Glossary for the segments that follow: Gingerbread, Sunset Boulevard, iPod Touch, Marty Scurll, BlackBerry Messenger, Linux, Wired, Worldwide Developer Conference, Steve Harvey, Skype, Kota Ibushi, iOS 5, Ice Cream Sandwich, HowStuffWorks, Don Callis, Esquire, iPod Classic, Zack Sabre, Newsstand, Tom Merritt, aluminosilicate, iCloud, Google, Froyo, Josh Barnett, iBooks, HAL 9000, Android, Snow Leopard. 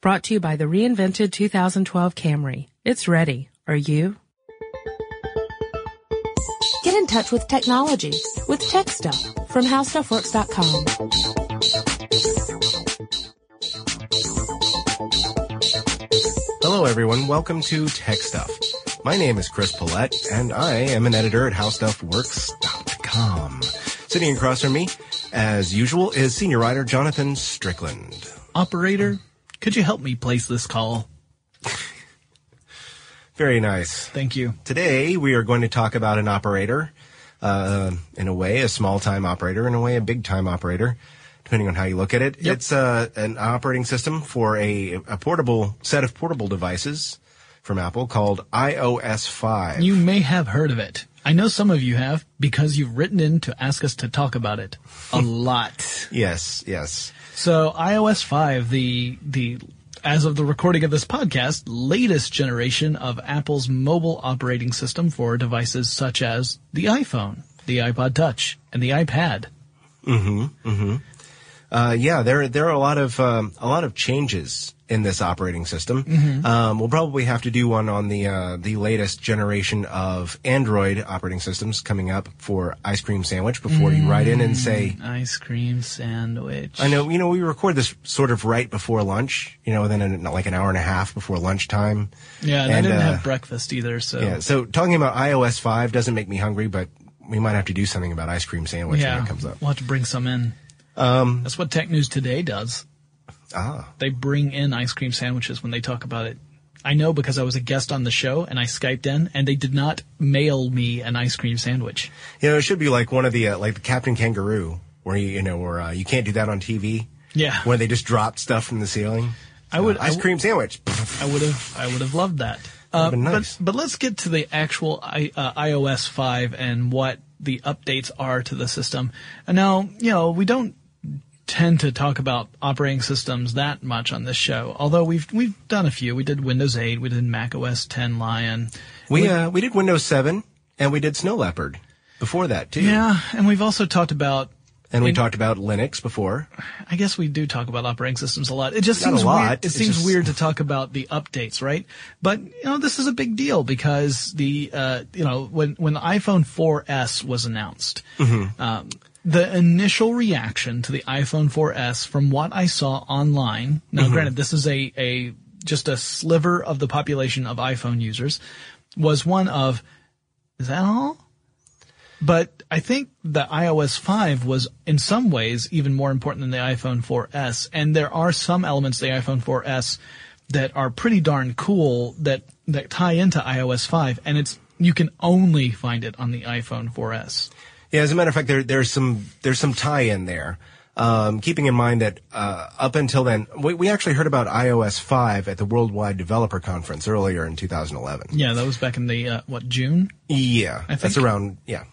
Brought to you by the reinvented 2012 Camry. It's ready. Are you? Get in touch with technology with Tech Stuff from HowStuffWorks.com. Hello, everyone. Welcome to Tech Stuff. My name is Chris Pollette, and I am an editor at HowStuffWorks.com. Sitting across from me, as usual, is senior writer Jonathan Strickland. Operator, could you help me place this call? Very nice. Thank you. Today, we are going to talk about an operator, in a way, a small-time operator, in a way, a big-time operator, depending on how you look at it. Yep. It's an operating system for a portable set of portable devices from Apple called iOS 5. You may have heard of it. I know some of you have because you've written in to ask us to talk about it a lot. Yes, yes. So iOS 5, the as of the recording of this podcast, latest generation of Apple's mobile operating system for devices such as the iPhone, the iPod Touch, and the iPad. Mm-hmm, mm-hmm. Yeah, there are a lot of changes in this operating system. Mm-hmm. We'll probably have to do one on the latest generation of Android operating systems coming up for Ice Cream Sandwich before you write in and say Ice Cream Sandwich. I know, you know, we record this sort of right before lunch, you know, within like an hour and a half before lunchtime. Yeah, and I didn't have breakfast either, so yeah. So talking about iOS 5 doesn't make me hungry, but we might have to do something about Ice Cream Sandwich when it comes up. We'll have to bring some in. That's what Tech News Today does. Ah. They bring in Ice Cream Sandwiches when they talk about it. I know because I was a guest on the show and I Skyped in and they did not mail me an ice cream sandwich. You know, it should be like one of the, like the Captain Kangaroo where you you can't do that on TV. Yeah. Where they just dropped stuff from the ceiling. Ice cream sandwich. I would have loved that. Nice. But let's get to the actual iOS 5 and what the updates are to the system. And now, you know, we don't tend to talk about operating systems that much on this show, although we've done a few. We did Windows 8, we did Mac OS X Lion. We did Windows 7, and we did Snow Leopard before that, too. Yeah, and we've also talked about... And we talked about Linux before. I guess we do talk about operating systems a lot. It just seems weird. It seems weird to talk about the updates, right? But you know, this is a big deal because the when the iPhone 4S was announced, mm-hmm. The initial reaction to the iPhone 4S, from what I saw online. Now, mm-hmm. granted, this is a just a sliver of the population of iPhone users, was one of, is that all? But I think the iOS 5 was in some ways even more important than the iPhone 4S. And there are some elements of the iPhone 4S that are pretty darn cool that tie into iOS 5. And you can only find it on the iPhone 4S. Yeah, as a matter of fact, there's some tie in there. Keeping in mind that, up until then, we actually heard about iOS 5 at the Worldwide Developer Conference earlier in 2011. Yeah, that was back in the, June? Yeah. I think. That's around, yeah.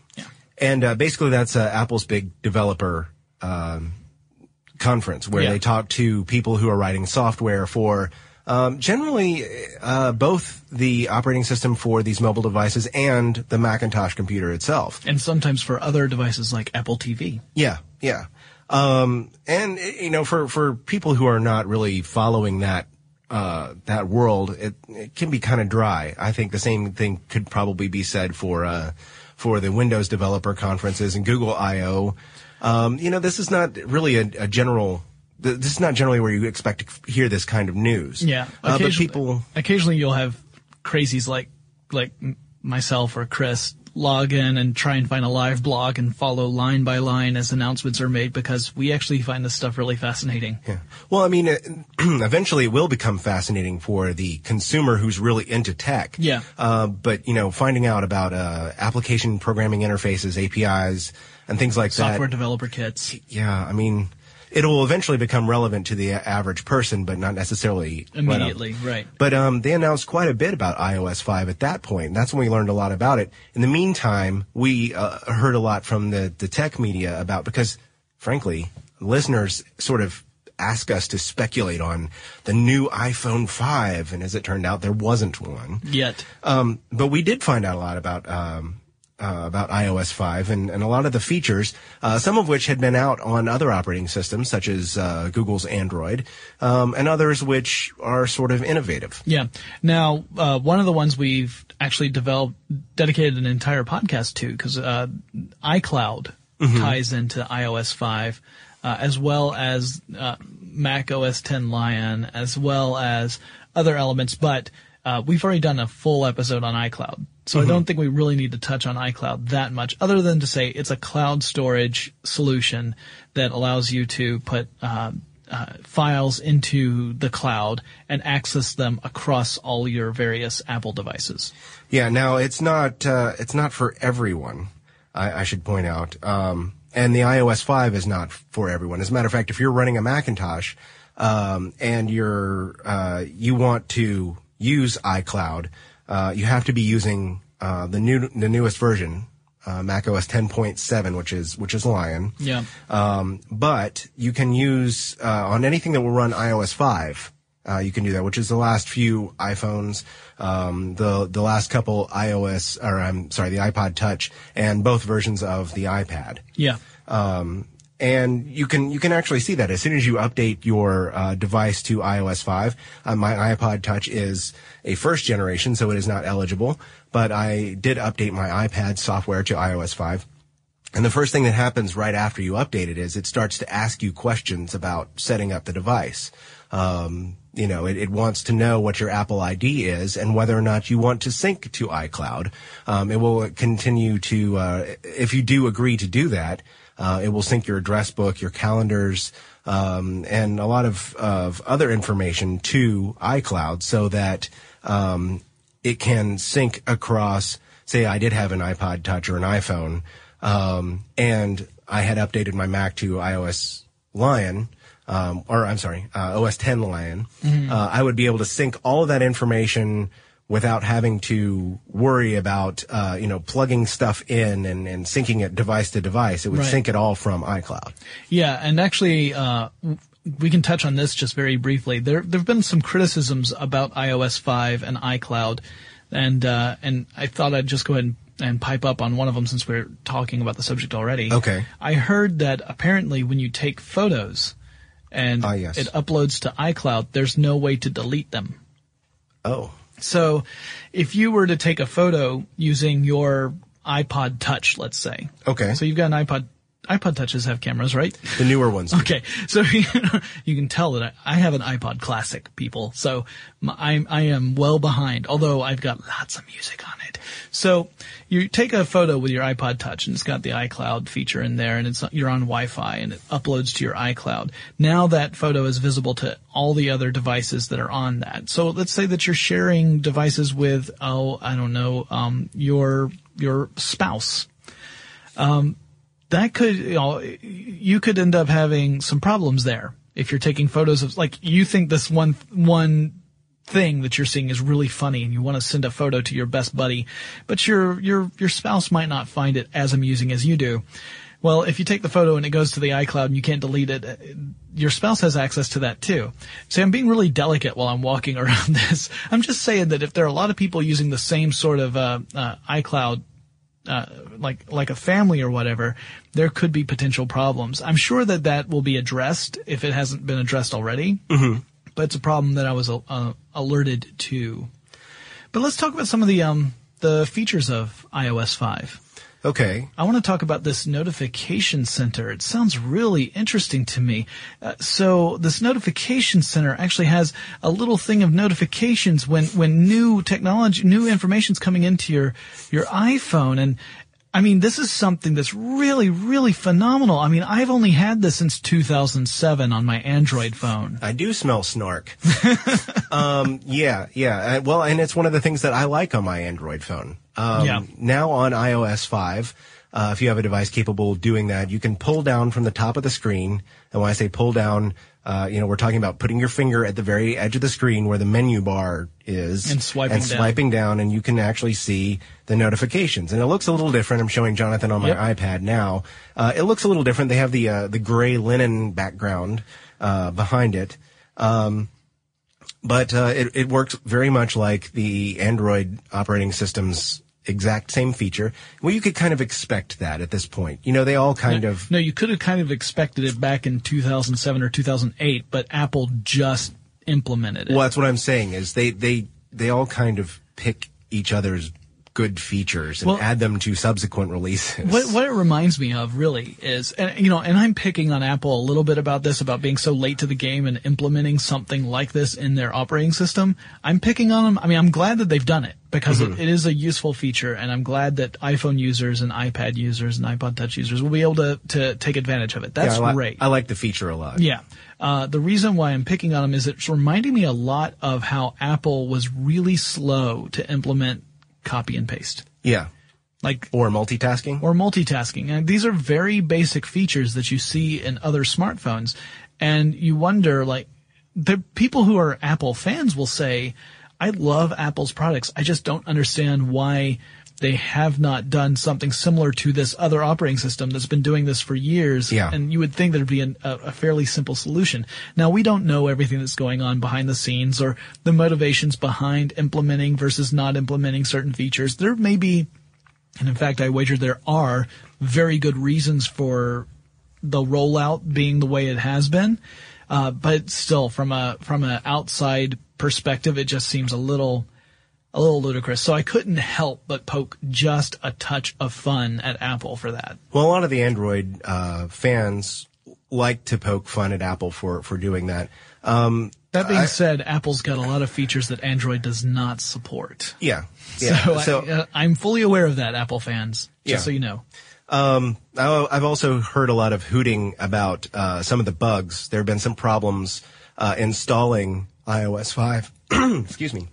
And basically that's Apple's big developer conference where they talk to people who are writing software for generally both the operating system for these mobile devices and the Macintosh computer itself. And sometimes for other devices like Apple TV. Yeah, yeah. And, you know, for people who are not really following that world, it can be kind of dry. I think the same thing could probably be said for the Windows developer conferences and Google I.O. You know, this is not really a general, this is not generally where you expect to hear this kind of news. Yeah. Occasionally you'll have crazies like myself or Chris log in and try and find a live blog and follow line by line as announcements are made because we actually find this stuff really fascinating. Yeah. Well, I mean, eventually it will become fascinating for the consumer who's really into tech. Yeah. But, you know, finding out about application programming interfaces, APIs, and things like that. Software developer kits. Yeah. I mean, it will eventually become relevant to the average person, but not necessarily immediately, right. But they announced quite a bit about iOS 5 at that point. That's when we learned a lot about it. In the meantime, we heard a lot from the tech media about, because, frankly, listeners sort of ask us to speculate on the new iPhone 5, and as it turned out, there wasn't one. Yet. But we did find out a lot about about iOS 5 and a lot of the features, some of which had been out on other operating systems, such as Google's Android, and others which are sort of innovative. Yeah. Now, one of the ones we've actually dedicated an entire podcast to, because iCloud ties into iOS 5, as well as Mac OS X Lion, as well as other elements, but we've already done a full episode on iCloud. So I don't think we really need to touch on iCloud that much, other than to say it's a cloud storage solution that allows you to put files into the cloud and access them across all your various Apple devices. Yeah, now it's not for everyone, I should point out. And the iOS 5 is not for everyone. As a matter of fact, if you're running a Macintosh and you're you want to use iCloud, you have to be using the newest version, Mac OS 10.7, which is Lion. Yeah. But you can use on anything that will run iOS 5. You can do that, which is the last few iPhones, the last couple the iPod Touch, and both versions of the iPad. Yeah. And you can actually see that as soon as you update your device to iOS 5. My iPod Touch is a first generation, so it is not eligible. But I did update my iPad software to iOS 5. And the first thing that happens right after you update it is it starts to ask you questions about setting up the device. It wants to know what your Apple ID is and whether or not you want to sync to iCloud. It will continue to, if you do agree to do that, it will sync your address book, your calendars, and a lot of other information to iCloud so that it can sync across, say I did have an iPod Touch or an iPhone, and I had updated my Mac to iOS Lion, OS X Lion, I would be able to sync all of that information without having to worry about, plugging stuff in and syncing it device to device. It would sync it all from iCloud. Yeah. And actually, we can touch on this just very briefly. There've been some criticisms about iOS 5 and iCloud. And I thought I'd just go ahead and pipe up on one of them since we're talking about the subject already. Okay. I heard that apparently when you take photos and it uploads to iCloud, there's no way to delete them. Oh. So if you were to take a photo using your iPod Touch, let's say. Okay. So you've got an iPod Touches have cameras, right? The newer ones do. Okay. So you can tell that I have an iPod Classic, people. So I am well behind, although I've got lots of music on it. So you take a photo with your iPod Touch, and it's got the iCloud feature in there, and you're on Wi-Fi, and it uploads to your iCloud. Now that photo is visible to all the other devices that are on that. So let's say that you're sharing devices with, your spouse. That could, you could end up having some problems there if you're taking photos of, like, you think this one thing that you're seeing is really funny and you want to send a photo to your best buddy, but your spouse might not find it as amusing as you do. Well, if you take the photo and it goes to the iCloud and you can't delete it, your spouse has access to that too. So I'm being really delicate while I'm walking around this. I'm just saying that if there are a lot of people using the same sort of iCloud, like a family or whatever, there could be potential problems. I'm sure that will be addressed if it hasn't been addressed already. Mm-hmm. But it's a problem that I was alerted to. But let's talk about some of the features of iOS 5. Okay. I want to talk about this notification center. It sounds really interesting to me. So this notification center actually has a little thing of notifications when new technology, new information's coming into your iPhone. And I mean, this is something that's really, really phenomenal. I mean, I've only had this since 2007 on my Android phone. I do smell snark. Yeah. Well, and it's one of the things that I like on my Android phone. Now on iOS 5, if you have a device capable of doing that, you can pull down from the top of the screen. And when I say pull down, we're talking about putting your finger at the very edge of the screen where the menu bar is. And swiping down, and you can actually see the notifications. And it looks a little different. I'm showing Jonathan on my iPad now. It looks a little different. They have the gray linen background, behind it. But it works very much like the Android operating system's exact same feature. Well, you could kind of expect that at this point. You know, they all kind of... No, you could have kind of expected it back in 2007 or 2008, but Apple just implemented it. Well, that's what I'm saying is they all kind of pick each other's good features and add them to subsequent releases. What it reminds me of really is, and I'm picking on Apple a little bit about this, about being so late to the game and implementing something like this in their operating system. I'm picking on them. I mean, I'm glad that they've done it because it is a useful feature, and I'm glad that iPhone users and iPad users and iPod Touch users will be able to take advantage of it. That's great. I like the feature a lot. Yeah. The reason why I'm picking on them is it's reminding me a lot of how Apple was really slow to implement copy and paste. Yeah. Or multitasking. And these are very basic features that you see in other smartphones. And you wonder, the people who are Apple fans will say, I love Apple's products. I just don't understand why they have not done something similar to this other operating system that's been doing this for years. Yeah. And you would think there'd be a fairly simple solution. Now, we don't know everything that's going on behind the scenes or the motivations behind implementing versus not implementing certain features. There may be, and in fact, I wager there are very good reasons for the rollout being the way it has been. But still, from an outside perspective, it just seems a little ludicrous. So I couldn't help but poke just a touch of fun at Apple for that. Well, a lot of the Android fans like to poke fun at Apple for doing that. That being said, Apple's got a lot of features that Android does not support. Yeah. So I'm fully aware of that, Apple fans, just so you know. I've also heard a lot of hooting about some of the bugs. There have been some problems installing iOS 5. Excuse me.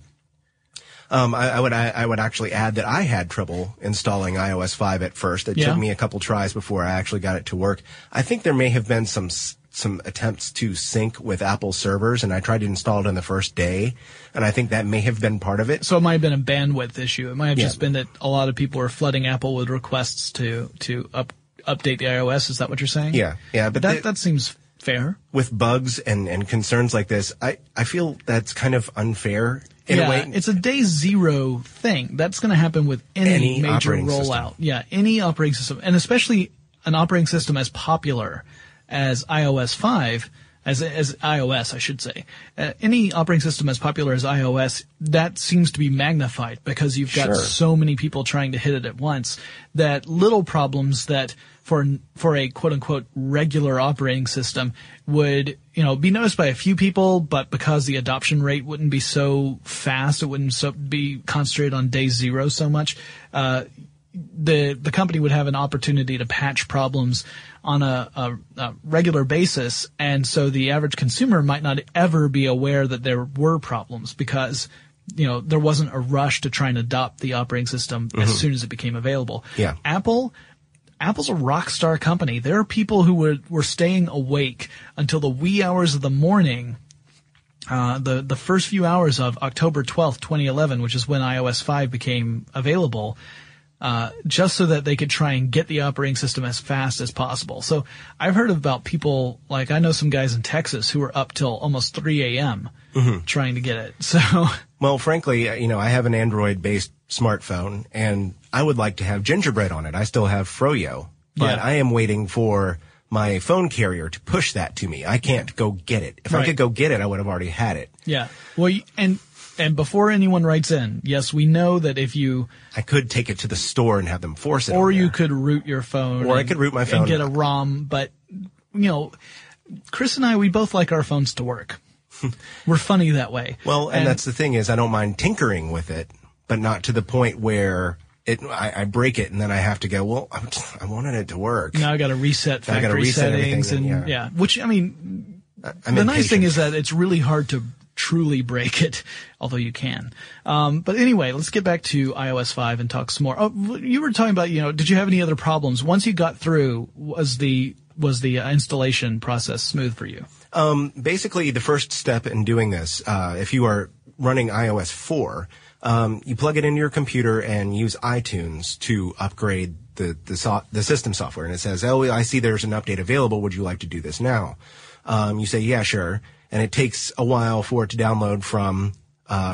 I would actually add that I had trouble installing iOS 5 at first. It took me a couple tries before I actually got it to work. I think there may have been some attempts to sync with Apple servers, and I tried to install it on the first day, and I think that may have been part of it. So it might have been a bandwidth issue. It might have just been that a lot of people are flooding Apple with requests to update the iOS. Is that what you're saying? Yeah. But that seems fair. With bugs and concerns like this, I feel that's kind of unfair. In a way, it's a day zero thing. That's going to happen with any major rollout. Yeah, any operating system, and especially an operating system as popular as iOS 5, as iOS, I should say. Any operating system as popular as iOS, that seems to be magnified because you've got so many people trying to hit it at once that little problems that for a quote unquote regular operating system would, be noticed by a few people, but because the adoption rate wouldn't be so fast, it wouldn't be concentrated on day zero so much, the company would have an opportunity to patch problems on a regular basis. And so the average consumer might not ever be aware that there were problems because there wasn't a rush to try and adopt the operating system as soon as it became available. Yeah. Apple's a rock star company. There are people who were staying awake until the wee hours of the morning, the first few hours of October 12th, 2011, which is when iOS 5 became available, just so that they could try and get the operating system as fast as possible. So I've heard about people, I know some guys in Texas who were up till almost 3 a.m. Trying to get it. So, well, frankly, I have an Android-based smartphone, and I would like to have Gingerbread on it. I still have Froyo, but I am waiting for my phone carrier to push that to me. I can't go get it. If I could go get it, I would have already had it. Yeah. Well, and before anyone writes in, yes, we know that if you... I could take it to the store and have them force it. Or you could root your phone. Or I could root my phone. And get a ROM. But, Chris and I, we both like our phones to work. We're funny that way. Well, and that's the thing is I don't mind tinkering with it, but not to the point where... I break it and then I have to go, well, I wanted it to work. Now I got to reset factory settings and which, the nice thing is that it's really hard to truly break it, although you can. But anyway, let's get back to iOS 5 and talk some more. Oh, you were talking about, did you have any other problems? Once you got through, was the installation process smooth for you? Basically the first step in doing this, if you are running iOS 4, you plug it into your computer and use iTunes to upgrade the system software. And it says, oh, I see there's an update available. Would you like to do this now? You say, yeah, sure. And it takes a while for it to download from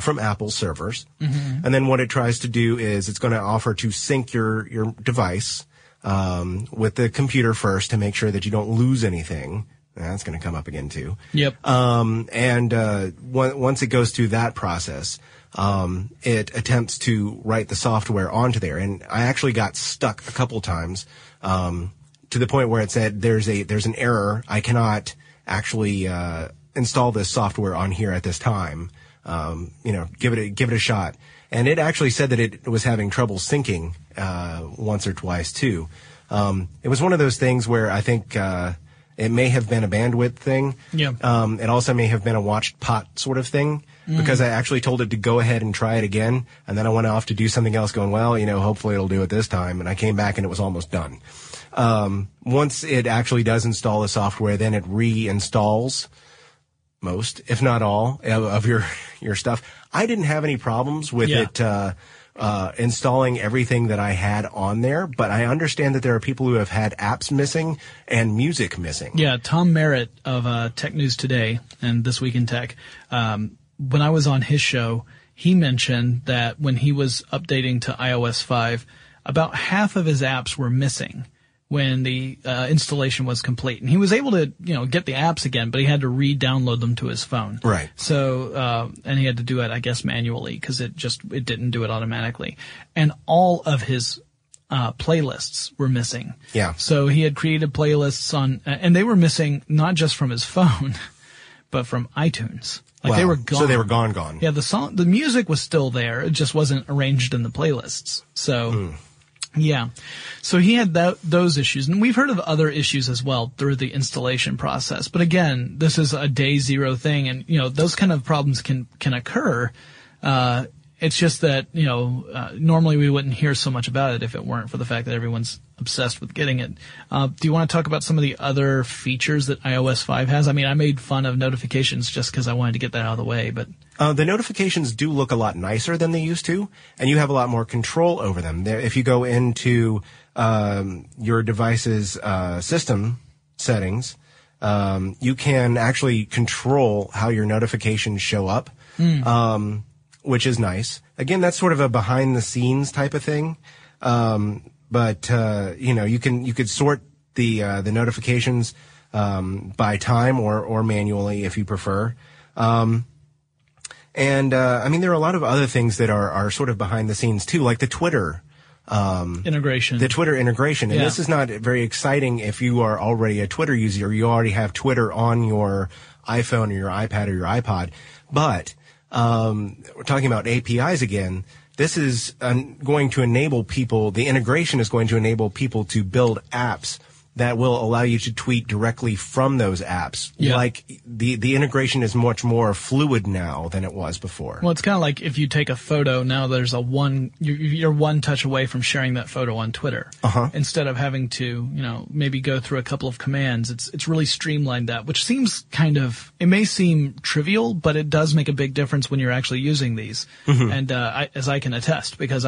from Apple servers. Mm-hmm. And then what it tries to do is it's going to offer to sync your device with the computer first to make sure that you don't lose anything. That's going to come up again too. Yep. Once it goes through that process, it attempts to write the software onto there. And I actually got stuck a couple times to the point where it said there's an error. I cannot actually install this software on here at this time. Give it a shot. And it actually said that it was having trouble syncing once or twice too. It was one of those things where I think it may have been a bandwidth thing. Yeah. It also may have been a watched pot sort of thing, because I actually told it to go ahead and try it again. And then I went off to do something else going, well, hopefully it'll do it this time. And I came back and it was almost done. Once it actually does install the software, then it reinstalls most, if not all, of your stuff. I didn't have any problems with it installing everything that I had on there, but I understand that there are people who have had apps missing and music missing. Yeah, Tom Merritt of Tech News Today and This Week in Tech, when I was on his show, he mentioned that when he was updating to iOS 5, about half of his apps were missing when the installation was complete. And he was able to, get the apps again, but he had to re-download them to his phone. Right. So, and he had to do it, I guess, manually, because it didn't do it automatically. And all of his playlists were missing. Yeah. So he had created playlists and they were missing not just from his phone, but from iTunes. They were gone. So they were gone. Yeah, the music was still there. It just wasn't arranged in the playlists. So... Mm. Yeah. So he had those issues. And we've heard of other issues as well through the installation process. But again, this is a day zero thing. And, those kind of problems can occur. It's just that, normally we wouldn't hear so much about it if it weren't for the fact that everyone's obsessed with getting it. Do you want to talk about some of the other features that iOS 5 has? I mean, I made fun of notifications just because I wanted to get that out of the way, but... the notifications do look a lot nicer than they used to, and you have a lot more control over them. If you go into your device's system settings, you can actually control how your notifications show up, which is nice. Again, that's sort of a behind-the-scenes type of thing, you could sort the notifications by time or manually if you prefer. There are a lot of other things that are sort of behind the scenes too, like the Twitter integration. The Twitter integration. And this is not very exciting if you are already a Twitter user. You already have Twitter on your iPhone or your iPad or your iPod. But we're talking about APIs again. This is going to enable people, the integration is going to enable people to build apps that will allow you to tweet directly from those apps. Yeah. Like the integration is much more fluid now than it was before. Well, it's kind of like if you take a photo, now there's you're one touch away from sharing that photo on Twitter. Uh-huh. Instead of having to, maybe go through a couple of commands. It's really streamlined that, which seems it may seem trivial, but it does make a big difference when you're actually using these. Mm-hmm. And as I can attest, because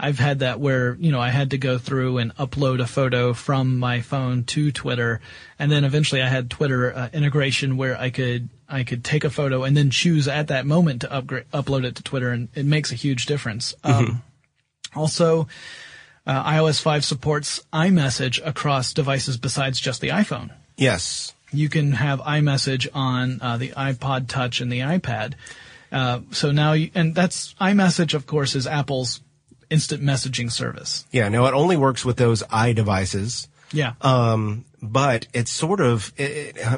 I've had that where, I had to go through and upload a photo from my phone to Twitter. And then eventually I had Twitter integration where I could take a photo and then choose at that moment to upload it to Twitter. And it makes a huge difference. Mm-hmm. Also, iOS 5 supports iMessage across devices besides just the iPhone. Yes. You can have iMessage on the iPod Touch and the iPad. So now, and that's iMessage, of course, is Apple's instant messaging service. Yeah, no, it only works with those iDevices. Yeah. But it's sort of,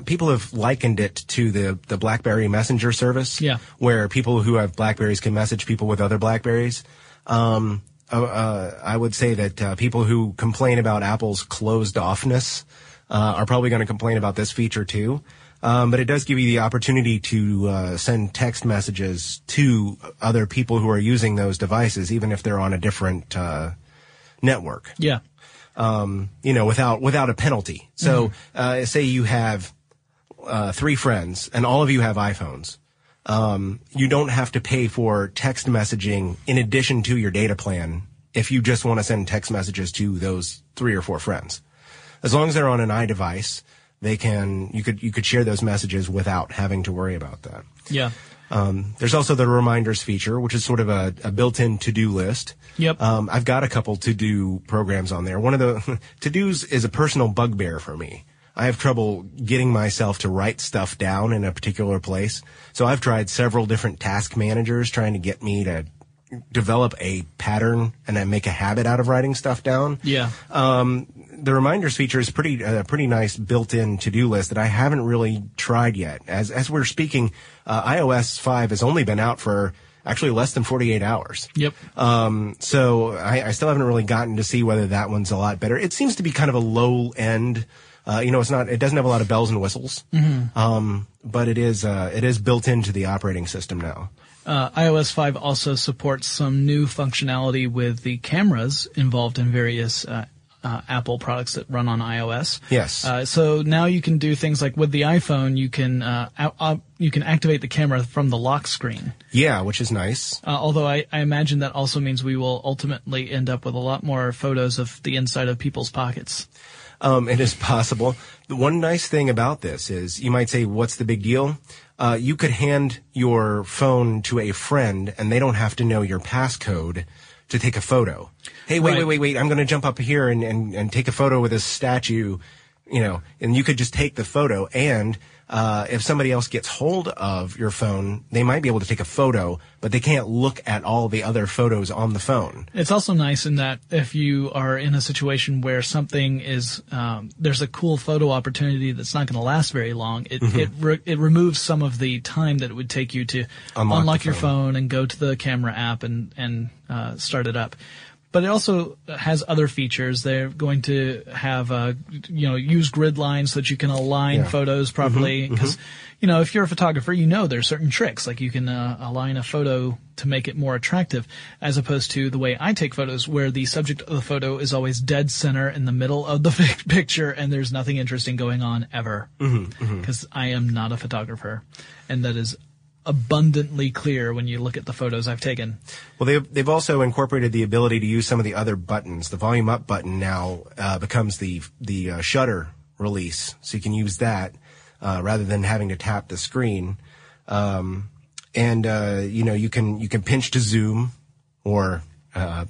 people have likened it to the BlackBerry Messenger service. Yeah. Where people who have BlackBerries can message people with other BlackBerries. I would say that people who complain about Apple's closed offness are probably going to complain about this feature too. But it does give you the opportunity to send text messages to other people who are using those devices, even if they're on a different network. Yeah. Without a penalty. So say you have three friends and all of you have iPhones. You don't have to pay for text messaging in addition to your data plan if you just want to send text messages to those three or four friends. As long as they're on an iDevice, you could share those messages without having to worry about that. Yeah. There's also the reminders feature, which is sort of a built-in to-do list. Yep. I've got a couple to-do programs on there. One of the to-dos is a personal bugbear for me. I have trouble getting myself to write stuff down in a particular place. So I've tried several different task managers trying to get me to develop a pattern and then make a habit out of writing stuff down. Yeah. The reminders feature is pretty nice built-in to-do list that I haven't really tried yet. As we're speaking, iOS 5 has only been out for actually less than 48 hours. Yep. So I still haven't really gotten to see whether that one's a lot better. It seems to be kind of a low end. It doesn't have a lot of bells and whistles. Mm-hmm. But it is built into the operating system now. iOS 5 also supports some new functionality with the cameras involved in various Apple products that run on iOS. Yes. So now you can do things like with the iPhone, you can activate the camera from the lock screen. Yeah, which is nice. Although I imagine that also means we will ultimately end up with a lot more photos of the inside of people's pockets. It is possible. The one nice thing about this is you might say, what's the big deal? You could hand your phone to a friend and they don't have to know your passcode to take a photo. Hey, wait, I'm going to jump up here and take a photo with this statue, and you could just take the photo. And if somebody else gets hold of your phone, they might be able to take a photo, but they can't look at all the other photos on the phone. It's also nice in that if you are in a situation where something is there's a cool photo opportunity that's not going to last very long, it removes some of the time that it would take you to unlock your phone and go to the camera app and start it up. But it also has other features. They're going to have, use grid lines so that you can align photos properly. Because, if you're a photographer, there's certain tricks. Like you can align a photo to make it more attractive, as opposed to the way I take photos, where the subject of the photo is always dead center in the middle of the picture, and there's nothing interesting going on ever. Because I am not a photographer, and that is abundantly clear when you look at the photos I've taken. Well, they've also incorporated the ability to use some of the other buttons. The volume up button now becomes the shutter release, so you can use that rather than having to tap the screen. You can pinch to zoom or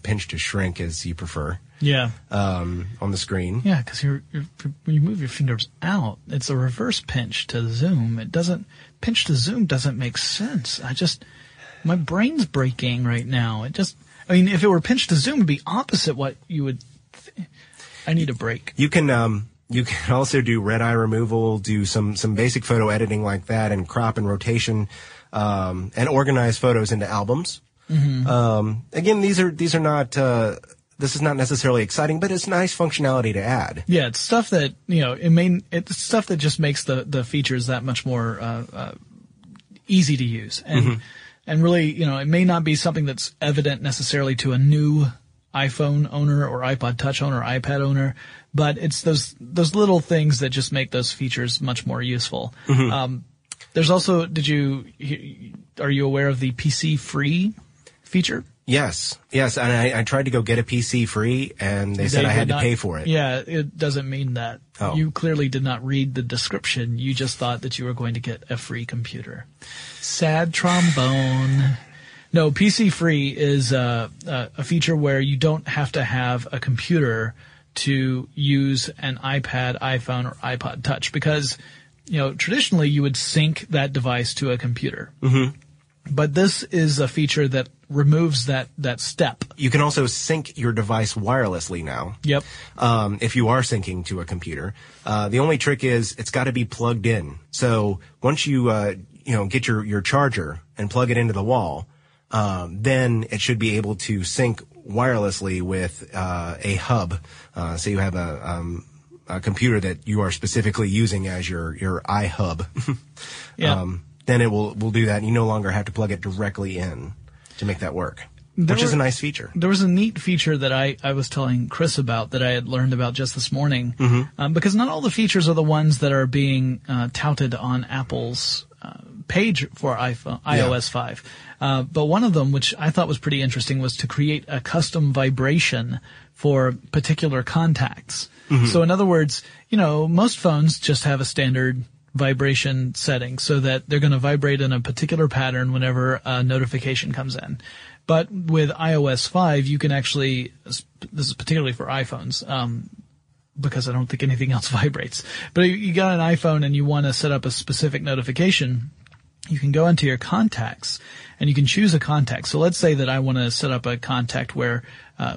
pinch to shrink as you prefer. Yeah. On the screen. Yeah, because when you move your fingers out, it's a reverse pinch to zoom. Pinch to zoom doesn't make sense. My brain's breaking right now. If it were pinch to zoom, it'd be opposite what you would. I need a break. You can also do red eye removal, do some basic photo editing like that, and crop and rotation, and organize photos into albums. Mm-hmm. Again, these are not. This is not necessarily exciting, but it's nice functionality to add. Yeah, it's stuff that it's stuff that just makes the features that much more easy to use, and really, it may not be something that's evident necessarily to a new iPhone owner or iPod Touch owner or iPad owner, but it's those little things that just make those features much more useful. Mm-hmm. There's also, are you aware of the PC free feature? Yes, and I tried to go get a PC free, and they said I had to pay for it. Yeah, it doesn't mean that. Oh. You clearly did not read the description. You just thought that you were going to get a free computer. Sad trombone. No, PC free is a feature where you don't have to have a computer to use an iPad, iPhone, or iPod Touch, because traditionally you would sync that device to a computer. Mm-hmm. But this is a feature that removes that step. You can also sync your device wirelessly now. Yep. If you are syncing to a computer. The only trick is it's got to be plugged in. So once you, get your charger and plug it into the wall, then it should be able to sync wirelessly with a hub. So you have a computer that you are specifically using as your iHub. Yeah. Then it will do that, and you no longer have to plug it directly in to make that work, which is a nice feature. There was a neat feature that I was telling Chris about that I had learned about just this morning, because not all the features are the ones that are being touted on Apple's page for iOS 5. But one of them, which I thought was pretty interesting, was to create a custom vibration for particular contacts. Mm-hmm. So in other words, most phones just have a standard vibration setting so that they're going to vibrate in a particular pattern whenever a notification comes in. But with iOS 5, you can actually, this is particularly for iPhones, because I don't think anything else vibrates. But if you got an iPhone and you want to set up a specific notification, you can go into your contacts and you can choose a contact. So let's say that I want to set up a contact where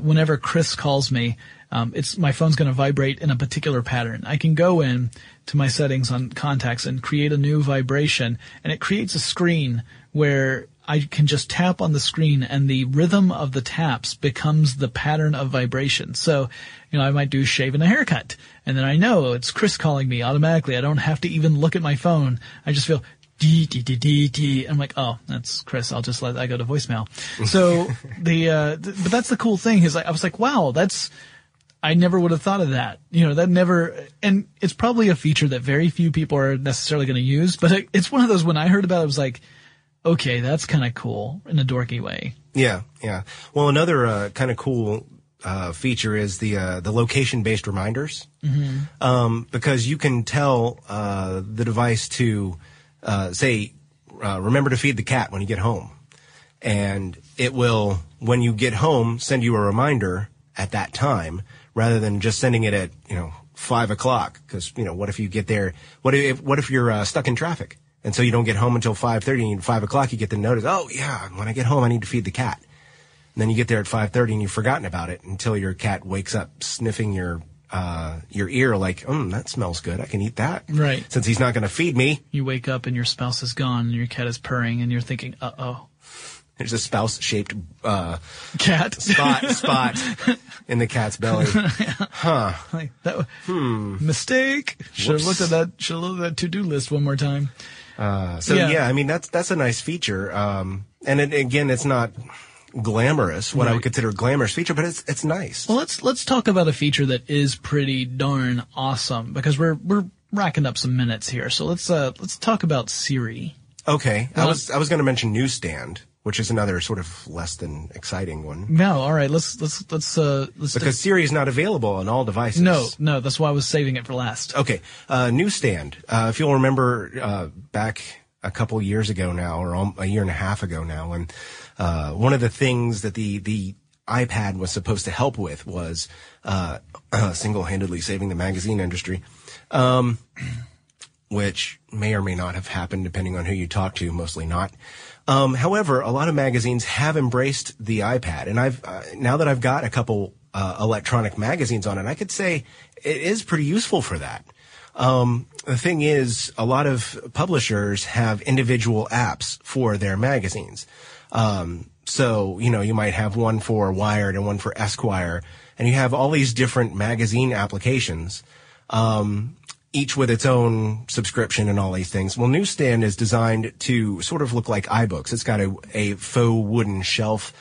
whenever Chris calls me, it's my phone's going to vibrate in a particular pattern. I can go in to my settings on contacts and create a new vibration, and it creates a screen where I can just tap on the screen and the rhythm of the taps becomes the pattern of vibration. So, you know, I might do shave and a haircut, and then I know it's Chris calling me automatically. I don't have to even look at my phone. I just feel dee, dee, dee, dee, dee. I'm like, oh, that's Chris. I'll just let that go to voicemail. So but that's the cool thing is I was like, wow, I never would have thought of that. You know, and it's probably a feature that very few people are necessarily going to use, but it's one of those when I heard about it, I was like, okay, that's kind of cool in a dorky way. Yeah, yeah. Well, another kind of cool feature is the location-based reminders, because you can tell the device to say, remember to feed the cat when you get home, and it will, when you get home, send you a reminder at that time, rather than just sending it at 5 o'clock, because what if you get there? What if you're stuck in traffic and so you don't get home until 5:30? And 5 o'clock you get the notice. Oh yeah, when I get home I need to feed the cat. And then you get there at 5:30 and you've forgotten about it until your cat wakes up sniffing your ear like, that smells good. I can eat that. Right. Since he's not going to feed me. You wake up and your spouse is gone and your cat is purring and you're thinking, uh oh. There's a spouse-shaped cat spot in the cat's belly. Huh. Like that, mistake. Should have looked at that. Should have looked at that to-do list one more time. So yeah, I mean that's a nice feature. And again, it's not glamorous, what I would consider a glamorous feature, but it's nice. Well, let's talk about a feature that is pretty darn awesome because we're racking up some minutes here. So let's talk about Siri. Okay, now, I was going to mention Newsstand, which is another sort of less than exciting one. No, all right, let's because Siri is not available on all devices. No, that's why I was saving it for last. Okay, Newsstand. If you'll remember, back a couple years ago now, or a year and a half ago now, when one of the things that the iPad was supposed to help with was single-handedly saving the magazine industry. Which may or may not have happened depending on who you talk to, mostly not. However, a lot of magazines have embraced the iPad, and I've now that I've got a couple electronic magazines on it, I could say it is pretty useful for that. The thing is, a lot of publishers have individual apps for their magazines. So, you might have one for Wired and one for Esquire, and you have all these different magazine applications, each with its own subscription and all these things. Well, Newsstand is designed to sort of look like iBooks. It's got a faux wooden shelf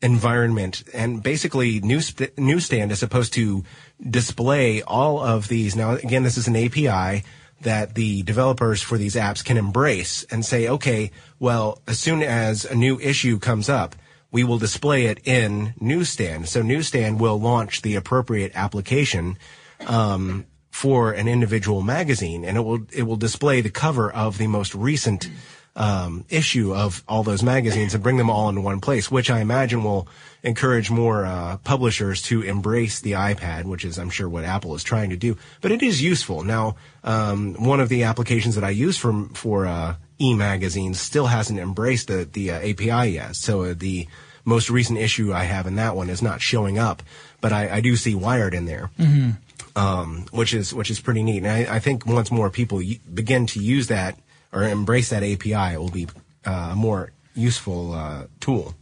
environment. And basically, Newsstand is supposed to display all of these. Now, again, this is an API that the developers for these apps can embrace and say, okay, well, as soon as a new issue comes up, we will display it in Newsstand. So Newsstand will launch the appropriate application for an individual magazine, and it will display the cover of the most recent issue of all those magazines and bring them all into one place, which I imagine will encourage more publishers to embrace the iPad, which is, I'm sure, what Apple is trying to do. But it is useful. Now, one of the applications that I use for e-magazines still hasn't embraced the API yet, so the most recent issue I have in that one is not showing up, but I do see Wired in there. Mm-hmm. Which is pretty neat. And I think once more people begin to use that or embrace that API, it will be a more useful tool.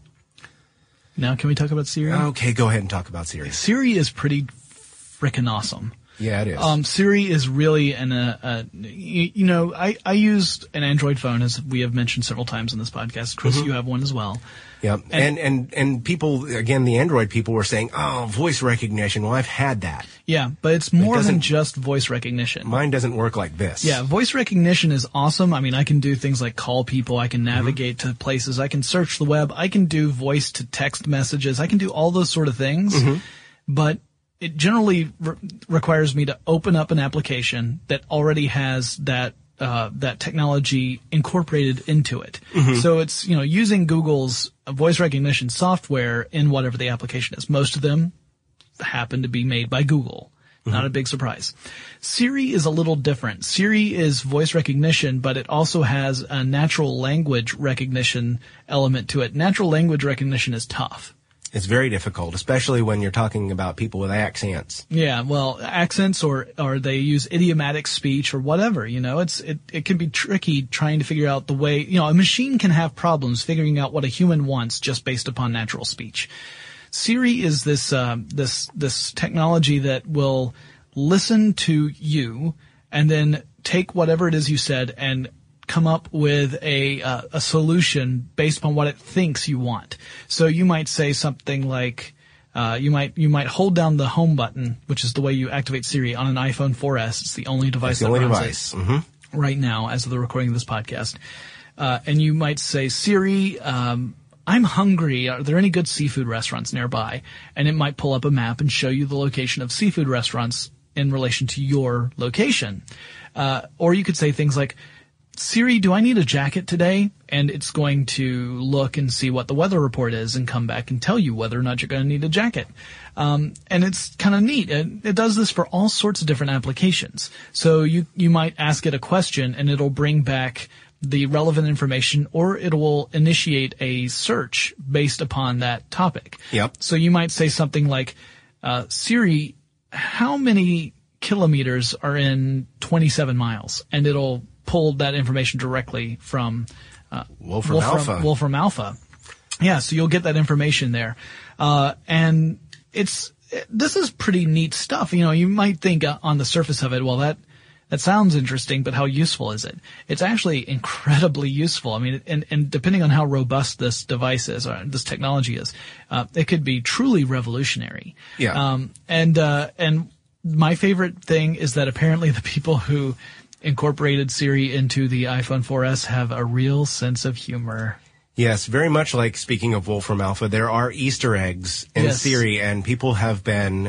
Now, can we talk about Siri? Okay, go ahead and talk about Siri. Siri is pretty frickin' awesome. Yeah, it is. Siri is really I used an Android phone, as we have mentioned several times in this podcast. Chris, you have one as well. Yeah, and people, again, the Android people were saying, oh, voice recognition. Well, I've had that. Yeah, but it's more than just voice recognition. Mine doesn't work like this. Yeah, voice recognition is awesome. I mean, I can do things like call people. I can navigate to places. I can search the web. I can do voice to text messages. I can do all those sort of things. But it generally requires me to open up an application that already has that technology incorporated into it. Mm-hmm. So it's, you know, using Google's voice recognition software in whatever the application is. Most of them happen to be made by Google. Mm-hmm. Not a big surprise. Siri is a little different. Siri is voice recognition, but it also has a natural language recognition element to it. Natural language recognition is tough. It's very difficult, especially when you're talking about people with accents. Yeah, well, accents or they use idiomatic speech or whatever, you know. It can be tricky trying to figure out the way, you know, a machine can have problems figuring out what a human wants just based upon natural speech. Siri is this this technology that will listen to you and then take whatever it is you said and come up with a solution based upon what it thinks you want. So you might say something like, you might hold down the home button, which is the way you activate Siri on an iPhone 4S. It's the only device mm-hmm. right now as of the recording of this podcast. And you might say, Siri, I'm hungry. Are there any good seafood restaurants nearby? And it might pull up a map and show you the location of seafood restaurants in relation to your location. Or you could say things like, Siri, do I need a jacket today? And it's going to look and see what the weather report is and come back and tell you whether or not you're going to need a jacket. And it's kind of neat. It does this for all sorts of different applications. So you might ask it a question and it'll bring back the relevant information, or it will initiate a search based upon that topic. Yep. So you might say something like, Siri, how many kilometers are in 27 miles? And it'll pulled that information directly from Wolfram Alpha. Yeah, so you'll get that information there. And this is pretty neat stuff. You know, you might think on the surface of it, well, that sounds interesting, but how useful is it? It's actually incredibly useful. I mean, and depending on how robust this device is or this technology is, it could be truly revolutionary. Yeah. And my favorite thing is that apparently the people who incorporated Siri into the iPhone 4S have a real sense of humor. Yes, very much like, speaking of Wolfram Alpha, there are Easter eggs in Siri, and people have been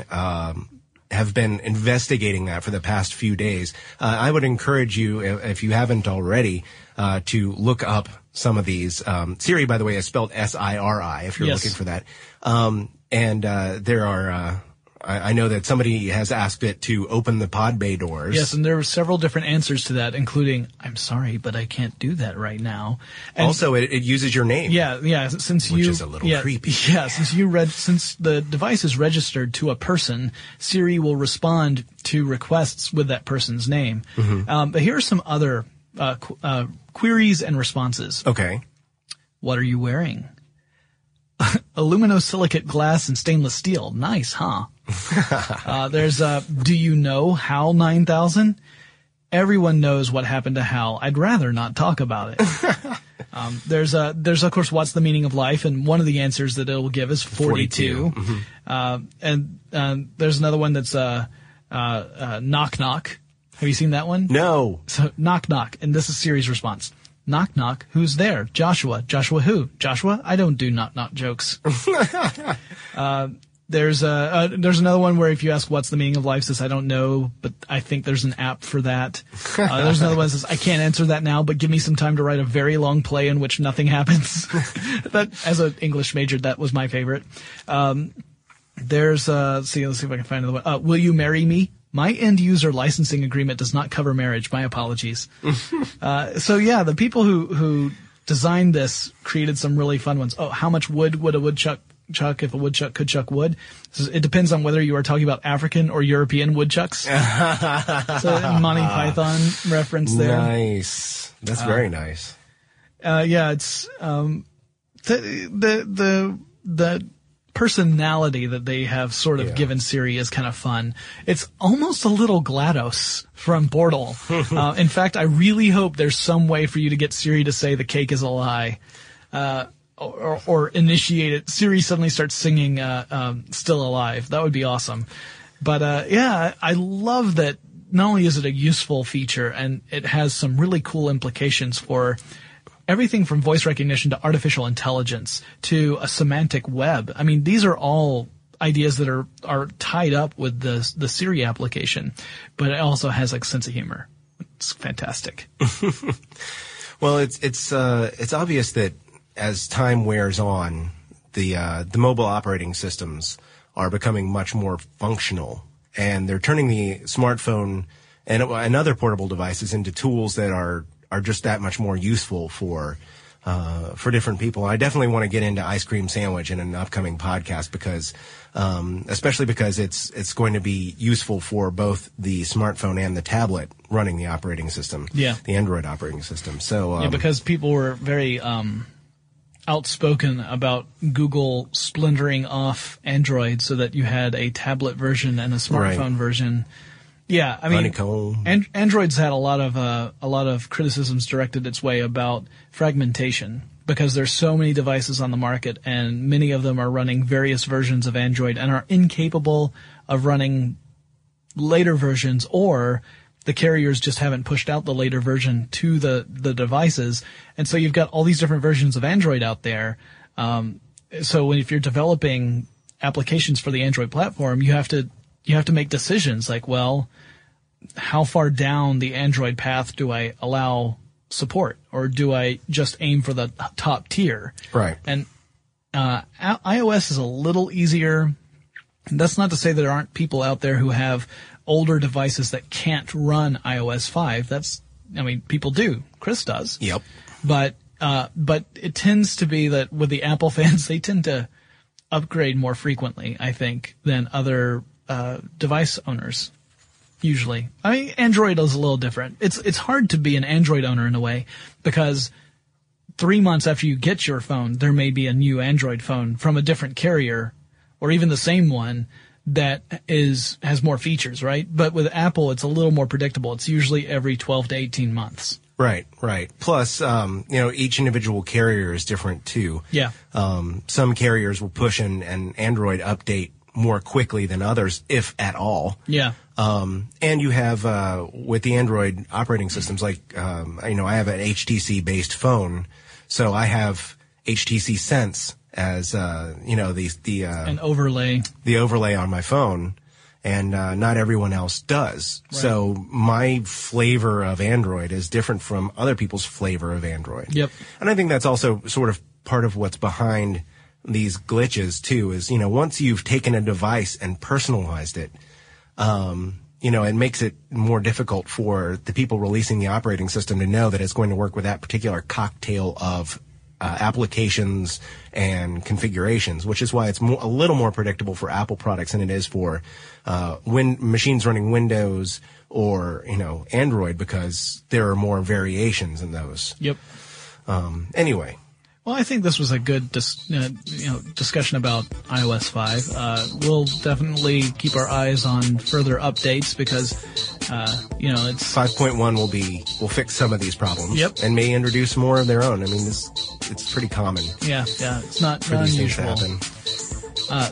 investigating that for the past few days. I would encourage you, if you haven't already, to look up some of these. Siri, by the way, is spelled Siri, if you're looking for that. And there are... I know that somebody has asked it to open the pod bay doors. Yes, and there were several different answers to that, including, I'm sorry, but I can't do that right now. And also, it uses your name. Yeah. Which is a little creepy. Yeah, since the device is registered to a person, Siri will respond to requests with that person's name. Mm-hmm. But here are some other queries and responses. Okay. What are you wearing? Aluminosilicate glass and stainless steel. Nice, huh? There's do you know HAL 9000? Everyone knows what happened to HAL. I'd rather not talk about it. There's of course, what's the meaning of life? And one of the answers that it will give is 42. Mm-hmm. And there's another one that's knock knock. Have you seen that one? No. So knock knock, and this is Siri's response. Knock, knock. Who's there? Joshua. Joshua who? Joshua? I don't do knock, knock jokes. There's another one where if you ask what's the meaning of life, says I don't know, but I think there's an app for that. There's another one that says I can't answer that now, but give me some time to write a very long play in which nothing happens. That, as an English major, that was my favorite. Let's see if I can find another one. Will you marry me? My end-user licensing agreement does not cover marriage. My apologies. So, the people who designed this created some really fun ones. Oh, how much wood would a woodchuck chuck if a woodchuck could chuck wood? So it depends on whether you are talking about African or European woodchucks. So Monty Python reference there. Nice. That's very nice. It's the personality that they have sort of given Siri is kind of fun. It's almost a little GLaDOS from Portal. In fact, I really hope there's some way for you to get Siri to say the cake is a lie, or initiate it. Siri suddenly starts singing Still Alive. That would be awesome. But I love that not only is it a useful feature, and it has some really cool implications for everything from voice recognition to artificial intelligence to a semantic web. I mean, these are all ideas that are tied up with the Siri application, but it also has like sense of humor. It's fantastic. Well, it's obvious that as time wears on, the mobile operating systems are becoming much more functional, and they're turning the smartphone and other portable devices into tools that are just that much more useful for different people. I definitely want to get into Ice Cream Sandwich in an upcoming podcast because it's going to be useful for both the smartphone and the tablet running the operating system. Yeah. The Android operating system. So, because people were very, outspoken about Google splintering off Android so that you had a tablet version and a smartphone version. Yeah, I mean, Android's had a lot of criticisms directed its way about fragmentation, because there's so many devices on the market, and many of them are running various versions of Android and are incapable of running later versions, or the carriers just haven't pushed out the later version to the devices. And so you've got all these different versions of Android out there. So if you're developing applications for the Android platform, you have to make decisions like, well, how far down the Android path do I allow support, or do I just aim for the top tier? Right. And iOS is a little easier. That's not to say there aren't people out there who have older devices that can't run iOS 5. People do. Chris does. Yep. But it tends to be that with the Apple fans, they tend to upgrade more frequently, I think, than other device owners, usually. I mean, Android is a little different. It's hard to be an Android owner in a way, because 3 months after you get your phone, there may be a new Android phone from a different carrier, or even the same one that has more features, right? But with Apple, it's a little more predictable. It's usually every 12 to 18 months. Right. Plus, each individual carrier is different too. Yeah. Some carriers will push an Android update more quickly than others, if at all. Yeah. And you have, with the Android operating systems, like, I have an HTC-based phone, so I have HTC Sense as, an overlay. The overlay on my phone, and not everyone else does. Right. So my flavor of Android is different from other people's flavor of Android. Yep. And I think that's also sort of part of what's behind these glitches too, is, once you've taken a device and personalized it, it makes it more difficult for the people releasing the operating system to know that it's going to work with that particular cocktail of applications and configurations, which is why it's a little more predictable for Apple products than it is for machines running Windows or, Android, because there are more variations in those. Yep. Anyway. Well, I think this was a good discussion about iOS 5. We'll definitely keep our eyes on further updates, because it's 5.1 will fix some of these problems. Yep. And may introduce more of their own. I mean, it's pretty common. Yeah, it's not for these unusual things to happen.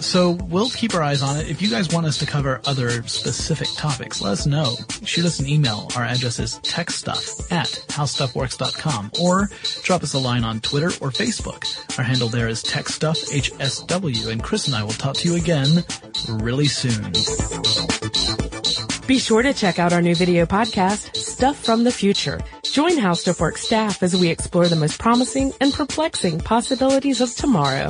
So we'll keep our eyes on it. If you guys want us to cover other specific topics, let us know. Shoot us an email. Our address is techstuff@howstuffworks.com, or drop us a line on Twitter or Facebook. Our handle there is techstuffhsw, and Chris and I will talk to you again really soon. Be sure to check out our new video podcast, Stuff from the Future. Join HowStuffWorks staff as we explore the most promising and perplexing possibilities of tomorrow.